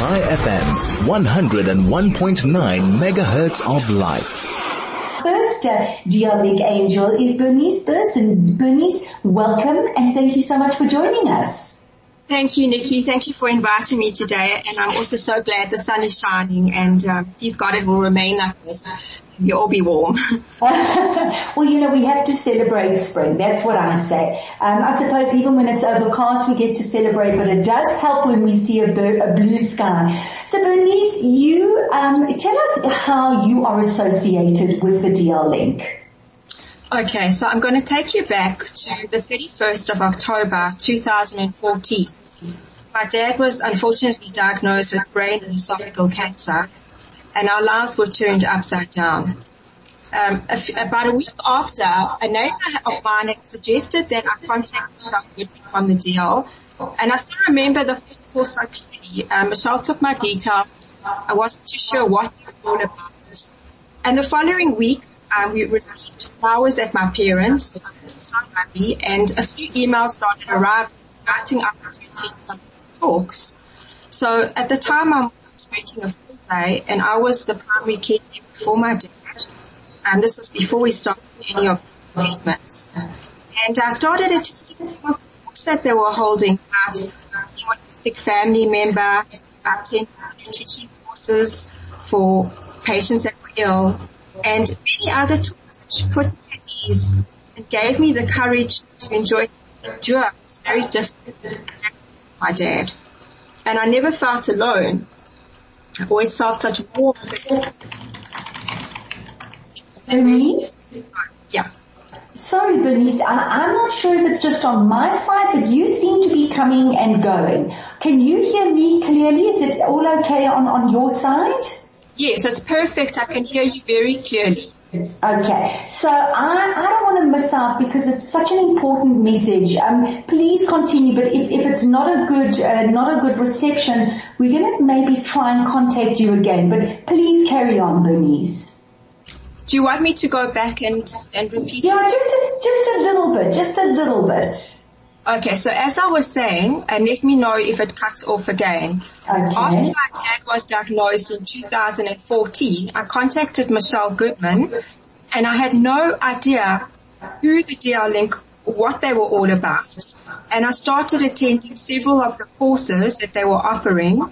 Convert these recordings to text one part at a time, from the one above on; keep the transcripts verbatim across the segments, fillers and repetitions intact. ChaiFM one oh one point nine megahertz of life. First uh, D L Link Angel is Bernice Berson. Bernice, welcome and thank you so much for joining us. Thank you, Nikki. Thank you for inviting me today. And I'm also so glad the sun is shining and uh, please God it will remain like this. You'll all be warm. Well, you know, we have to celebrate spring. That's what I say. Um, I suppose even when it's overcast, we get to celebrate, but it does help when we see a, bird, a blue sky. So, Bernice, you um, tell us how you are associated with the D L Link. Okay, so I'm going to take you back to the thirty-first of October two thousand fourteen. My dad was unfortunately diagnosed with brain and esophageal cancer, and our lives were turned upside down. Um, a f- about a week after, a neighbor of mine had suggested that I contact Michelle Goodman from the D L, and I still remember the phone call so clearly. Um, Michelle took my details. I wasn't too sure what it was all about. And the following week, um, we received flowers at my parents', and a few emails started arriving, writing up routines and talks. So at the time, I was making a and I was the primary caregiver for my dad, and this was before we started any of the treatments. And I started attending the talks that they were holding about a sick family member, attending nutrition courses for patients that were ill, and many other talks which put me at ease and gave me the courage to enjoy the endure. It was very difficult to my dad, and I never felt alone. I've always felt such warmth. Bernice? Yeah. Sorry, Bernice, I, I'm not sure if it's just on my side, but you seem to be coming and going. Can you hear me clearly? Is it all okay on, on your side? Yes, it's perfect. I can hear you very clearly. Okay, so I, I don't want to miss out because it's such an important message. Um, please continue, but if, if it's not a good uh, not a good reception, we're going to maybe try and contact you again. But please carry on, Bernice. Do you want me to go back and and repeat? Yeah, it? just a, just a little bit, just a little bit. Okay, so as I was saying, and let me know if it cuts off again. Okay. After my dad was diagnosed in two thousand fourteen, I contacted Michelle Goodman, and I had no idea who the D L Link, what they were all about. And I started attending several of the courses that they were offering,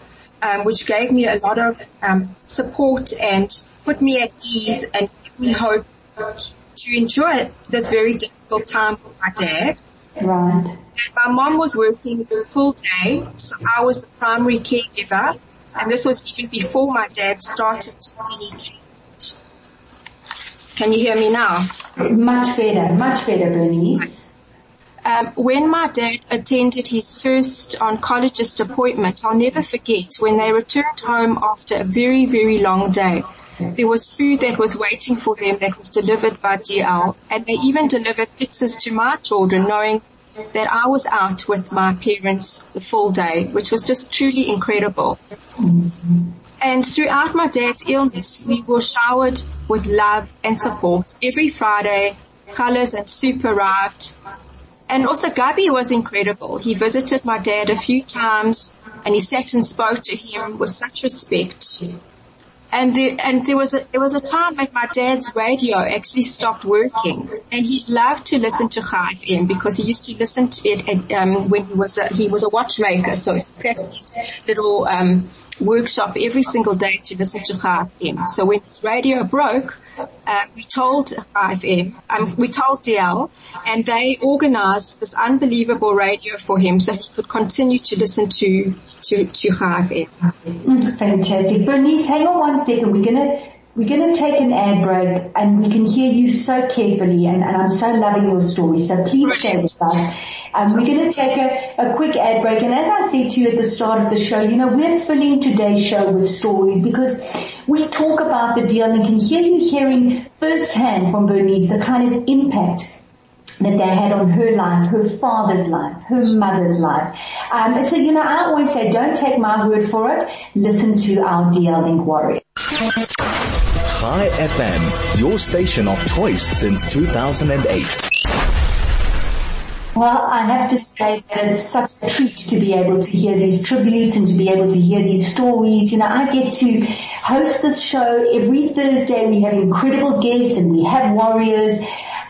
um, which gave me a lot of um, support and put me at ease and gave me hope to enjoy this very difficult time with my dad. Right. And my mom was working full day, so I was the primary caregiver, and this was even before my dad started any treatment. Can you hear me now? Much better, much better, Bernice. Um, when my dad attended his first oncologist appointment, I'll never forget when they returned home after a very, very long day. There was food that was waiting for them that was delivered by D L, and they even delivered pizzas to my children, knowing that I was out with my parents the full day, which was just truly incredible. Mm-hmm. And throughout my dad's illness, we were showered with love and support. Every Friday, colors and soup arrived. And also Gabi was incredible. He visited my dad a few times, and he sat and spoke to him with such respect. And, the, and there was a, there was a time that my dad's radio actually stopped working, and he loved to listen to ChaiFM because he used to listen to it at, um, when he was a, he was a watchmaker, so he practiced his little um, workshop every single day to listen to ChaiFM. So when his radio broke, uh, we told ChaiFM, um, we told D L, and they organised this unbelievable radio for him so he could continue to listen to to to ChaiFM. Fantastic. Bernice, hang on one second. We're gonna we're gonna take an ad break, and we can hear you so carefully, and, and I'm so loving your story. So please share with us. Um, we're gonna take a, a quick ad break, and as I said to you at the start of the show, you know, we're filling today's show with stories because we talk about the D L Link, and here you're hearing firsthand from Bernice the kind of impact that they had on her life, her father's life, her mother's life. Um, so, you know, I always say, don't take my word for it. Listen to our D L Link warrior. ChaiFM, your station of choice since two thousand eight. Well, I have to say that it's such a treat to be able to hear these tributes and to be able to hear these stories. You know, I get to host this show every Thursday. We have incredible guests and we have warriors.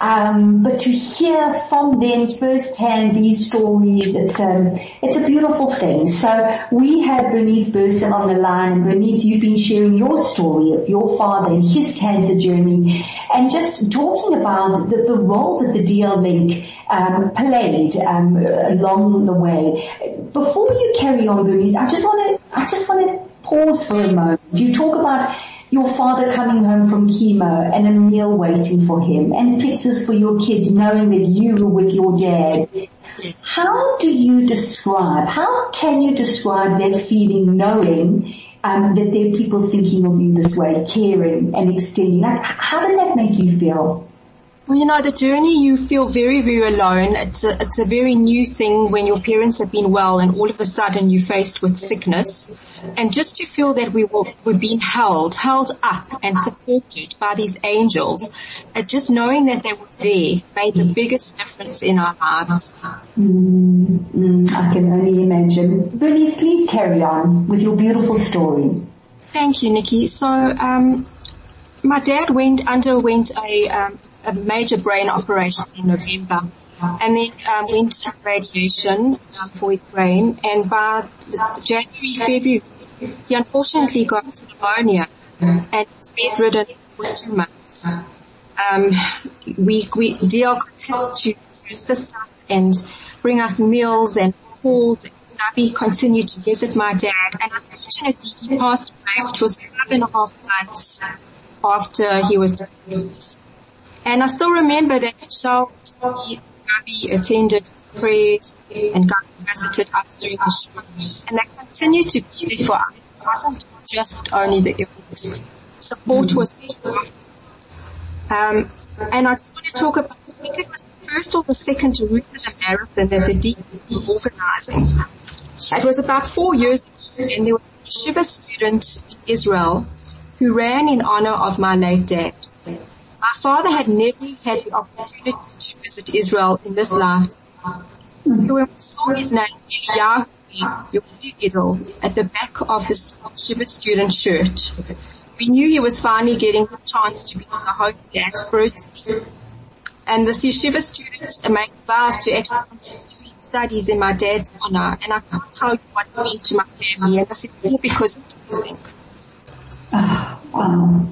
Um, but to hear from them firsthand these stories, it's a, it's a beautiful thing. So we have Bernice Berson on the line. And Bernice, you've been sharing your story of your father and his cancer journey and just talking about the, the role that the D L Link um, played um, along the way. Before you carry on, Bernice, I just want to, I just want to pause for a moment. You talk about your father coming home from chemo and a meal waiting for him and pictures for your kids knowing that you were with your dad. How do you describe, how can you describe that feeling knowing um, that there are people thinking of you this way, caring and extending? Like, how did that make you feel? Well, you know, the journey, you feel very, very alone. It's a, it's a very new thing when your parents have been well and all of a sudden you're faced with sickness. And just to feel that we were, were being held, held up and supported by these angels, and just knowing that they were there made the biggest difference in our lives. Mm, mm, I can only imagine. Bernice, please carry on with your beautiful story. Thank you, Nikki. So, um, my dad went, underwent a, um, a major brain operation in November and then um, went to radiation um, for his brain, and by the January, February he unfortunately got pneumonia and was bedridden for two months. Um, we, we, D L continued to assist us and bring us meals and calls, and Gabi continued to visit my dad, and unfortunately he passed away, which was five and a half months after he was diagnosed. And I still remember that Michelle and Gabi attended prayers and Gabi visited us during the shows. And they continued to be there for us. It wasn't just only the illness. Support was there. Um, and I just want to talk about, I think it was the first or the second Jerusalem marathon that the D L was organizing. It was about four years ago, and there was a Shiva student in Israel who ran in honor of my late dad. My father had never had the opportunity to visit Israel in this life. So when we saw his name, Eliyahu, at the back of this Shiva student shirt, we knew he was finally getting the chance to be the hope of the experts. And the Shiva students made vows to actually continue his studies in my dad's honor. And I can't tell you what it means to my family. And this is all because of music. Oh, wow.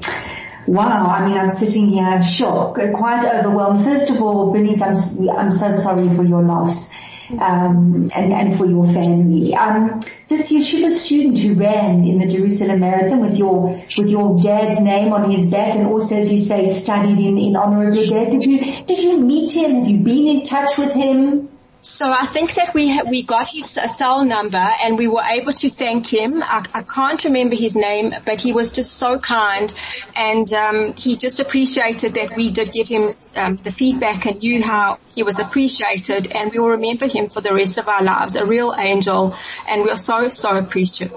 Wow, I mean, I'm sitting here shocked, quite overwhelmed. First of all, Bernice, I'm, I'm so sorry for your loss, um, and, and for your family. Um, this Yeshiva student who ran in the Jerusalem Marathon with your, with your dad's name on his back, and also, as you say, studied in, in honor of your dad. Did you, did you meet him? Have you been in touch with him? So I think that we ha- we got his uh, cell number and we were able to thank him. I, I can't remember his name, but he was just so kind, and um, he just appreciated that we did give him um, the feedback and knew how he was appreciated, and we will remember him for the rest of our lives, a real angel, and we are so, so appreciative.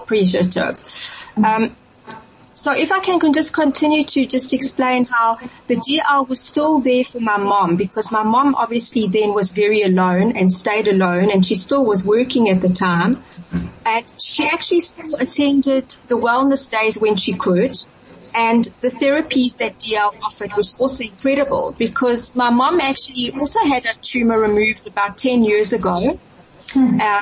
Um, So if I can just continue to just explain how the D L was still there for my mom, because my mom obviously then was very alone and stayed alone, and she still was working at the time. And she actually still attended the wellness days when she could, and the therapies that D L offered was also incredible, because my mom actually also had a tumor removed about ten years ago uh,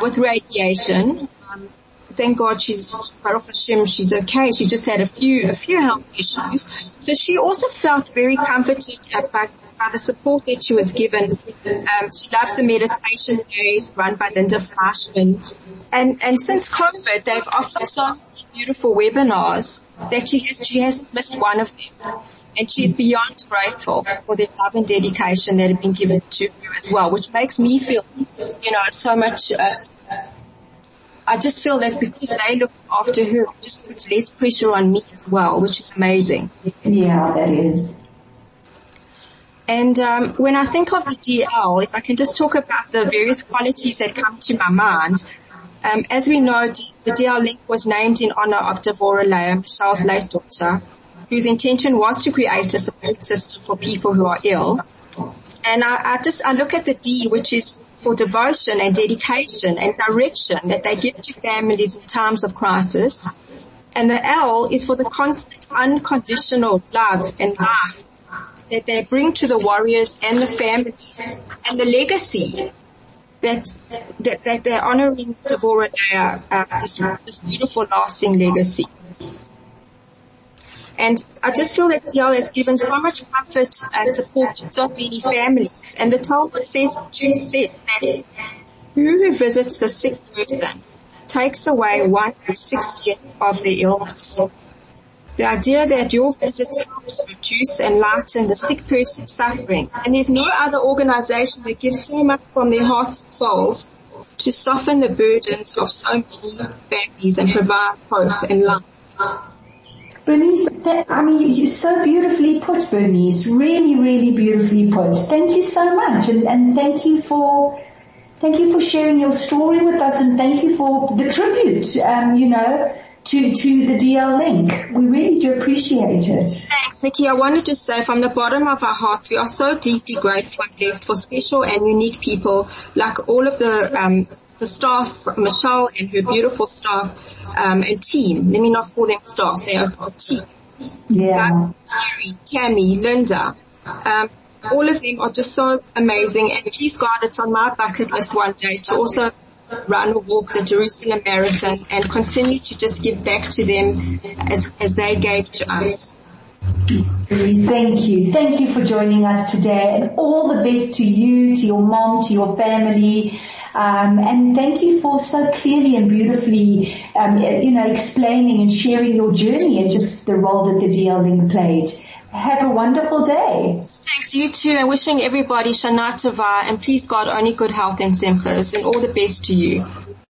with radiation. Um, Thank God she's, Baruch Hashem, she's okay. She just had a few, a few health issues. So she also felt very comforted by, by the support that she was given. Um, she loves the meditation days run by Linda Fleischman. And, and since COVID, they've offered so many beautiful webinars that she has, she has missed one of them. And she's beyond grateful for the love and dedication that have been given to her as well, which makes me feel, you know, so much, uh, I just feel that because they look after her, it just puts less pressure on me as well, which is amazing. Yeah, that is. And um, when I think of the D L, if I can just talk about the various qualities that come to my mind. Um, as we know, the D L Link was named in honor of Devorah Lea, Michelle's late daughter, whose intention was to create a support system for people who are ill. And I, I just, I look at the D, which is for devotion and dedication and direction that they give to families in times of crisis. And the L is for the constant unconditional love and life that they bring to the warriors and the families and the legacy that, that, that they're honoring Devorah Lea, uh, this, this beautiful lasting legacy. And I just feel that D L has given so much comfort and support to so many families. And the Talmud says, says that who visits the sick person takes away one sixtieth of the illness. The idea that your visit helps reduce and lighten the sick person's suffering. And there's no other organization that gives so much from their hearts and souls to soften the burdens of so many families and provide hope and life. Bernice, that, I mean, you so beautifully put, Bernice. Really, really beautifully put. Thank you so much, and, and thank you for, thank you for sharing your story with us, and thank you for the tribute, um, you know, to to the D L Link. We really do appreciate it. Thanks, Vicky. I wanted to say, from the bottom of our hearts, we are so deeply grateful and blessed for special and unique people like all of the. Um, The staff, Michelle and her beautiful staff um, and team. Let me not call them staff; they are a team. Yeah. Terry, Tammy, Linda, um, all of them are just so amazing. And please, God, it's on my bucket list one day to also run or walk the Jerusalem Marathon and continue to just give back to them as as they gave to us. Thank you. Thank you for joining us today, and all the best to you, to your mom, to your family. Um, and thank you for so clearly and beautifully, um, you know, explaining and sharing your journey and just the role that the D L Link played. Have a wonderful day. Thanks, you too, and wishing everybody Shana Tova, and please God, only good health and simchas, and all the best to you.